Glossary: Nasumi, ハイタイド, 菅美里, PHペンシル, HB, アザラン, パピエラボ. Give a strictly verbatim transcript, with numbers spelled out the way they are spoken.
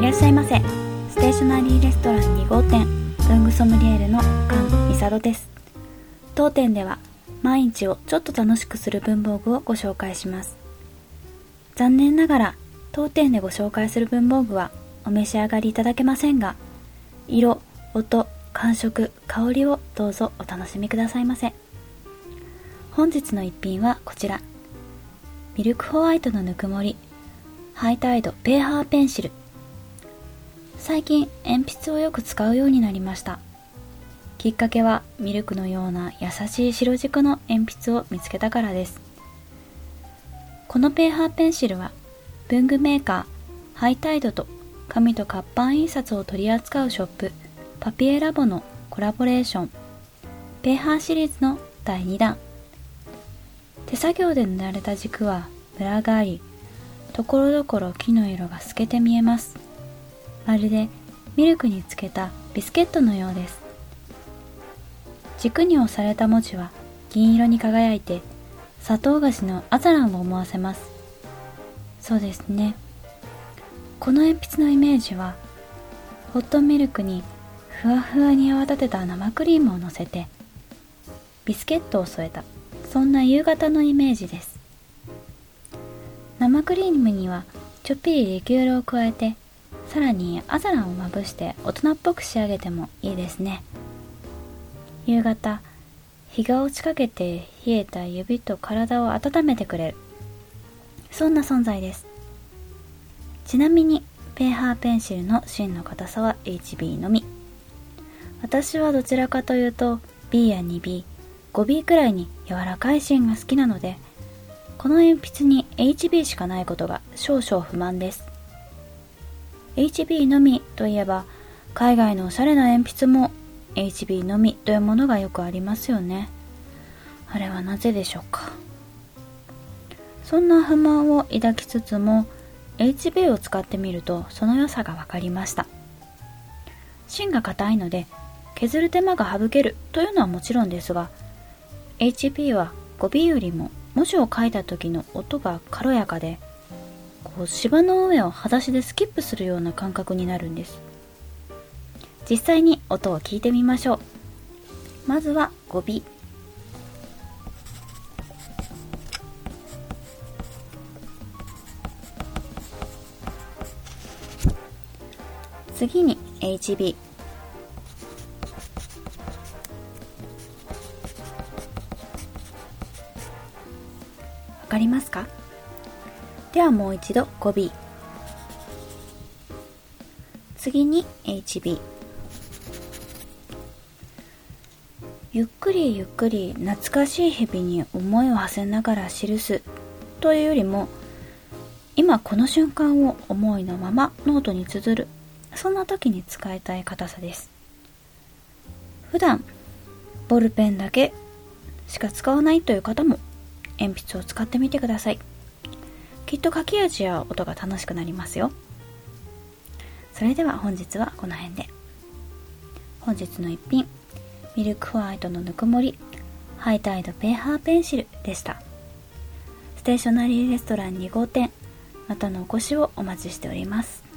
いらっしゃいませ。ステーショナリーレストランに号店、文具ソムリエールの菅美里です。当店では毎日をちょっと楽しくする文房具をご紹介します。残念ながら当店でご紹介する文房具はお召し上がりいただけませんが、色、音、感触、香りをどうぞお楽しみくださいませ。本日の一品はこちら、ミルクホワイトのぬくもりハイタイドペーハーペンシル。最近鉛筆をよく使うようになりました。きっかけはミルクのような優しい白軸の鉛筆を見つけたからです。このペーハーペンシルは文具メーカーハイタイドと紙と活版印刷を取り扱うショップパピエラボのコラボレーションペーハーシリーズのだいにだん。手作業で塗られた軸はムラがあり、ところどころ木の色が透けて見えます。まるでミルクにつけたビスケットのようです。軸に押された文字は銀色に輝いて、砂糖菓子のアザランを思わせます。そうですね、この鉛筆のイメージはホットミルクにふわふわに泡立てた生クリームをのせてビスケットを添えた、そんな夕方のイメージです。生クリームにはちょっぴりリキュールを加えて、さらにアザランをまぶして大人っぽく仕上げてもいいですね。夕方、日が落ちかけて冷えた指と体を温めてくれる、そんな存在です。ちなみにペーハーペンシルの芯の硬さは エイチビー のみ。私はどちらかというと ビー や にビー、ごビー くらいに柔らかい芯が好きなので、この鉛筆に エイチビー しかないことが少々不満です。エイチビー のみといえば、海外のおしゃれな鉛筆も エイチビー のみというものがよくありますよね。あれはなぜでしょうか。そんな不満を抱きつつも、エイチビー を使ってみるとその良さが分かりました。芯が硬いので、削る手間が省けるというのはもちろんですが、エイチビー は ごビー よりも文字を書いた時の音が軽やかで、こう芝の上を裸足でスキップするような感覚になるんです。実際に音を聞いてみましょう。まずは ごビー。 次に エイチビー。わかりますか？ではもう一度 ごビー。 次に エイチビー。 ゆっくりゆっくり懐かしい日々に思いを馳せながら記すというよりも、今この瞬間を思いのままノートに綴る、そんな時に使いたい硬さです。普段ボールペンだけしか使わないという方も鉛筆を使ってみてください。きっと書き味や音が楽しくなりますよ。それでは本日はこの辺で。本日の一品、ミルクホワイトのぬくもりハイタイドペーハーペンシルでした。ステーショナリーレストランに号店、またのお越しをお待ちしております。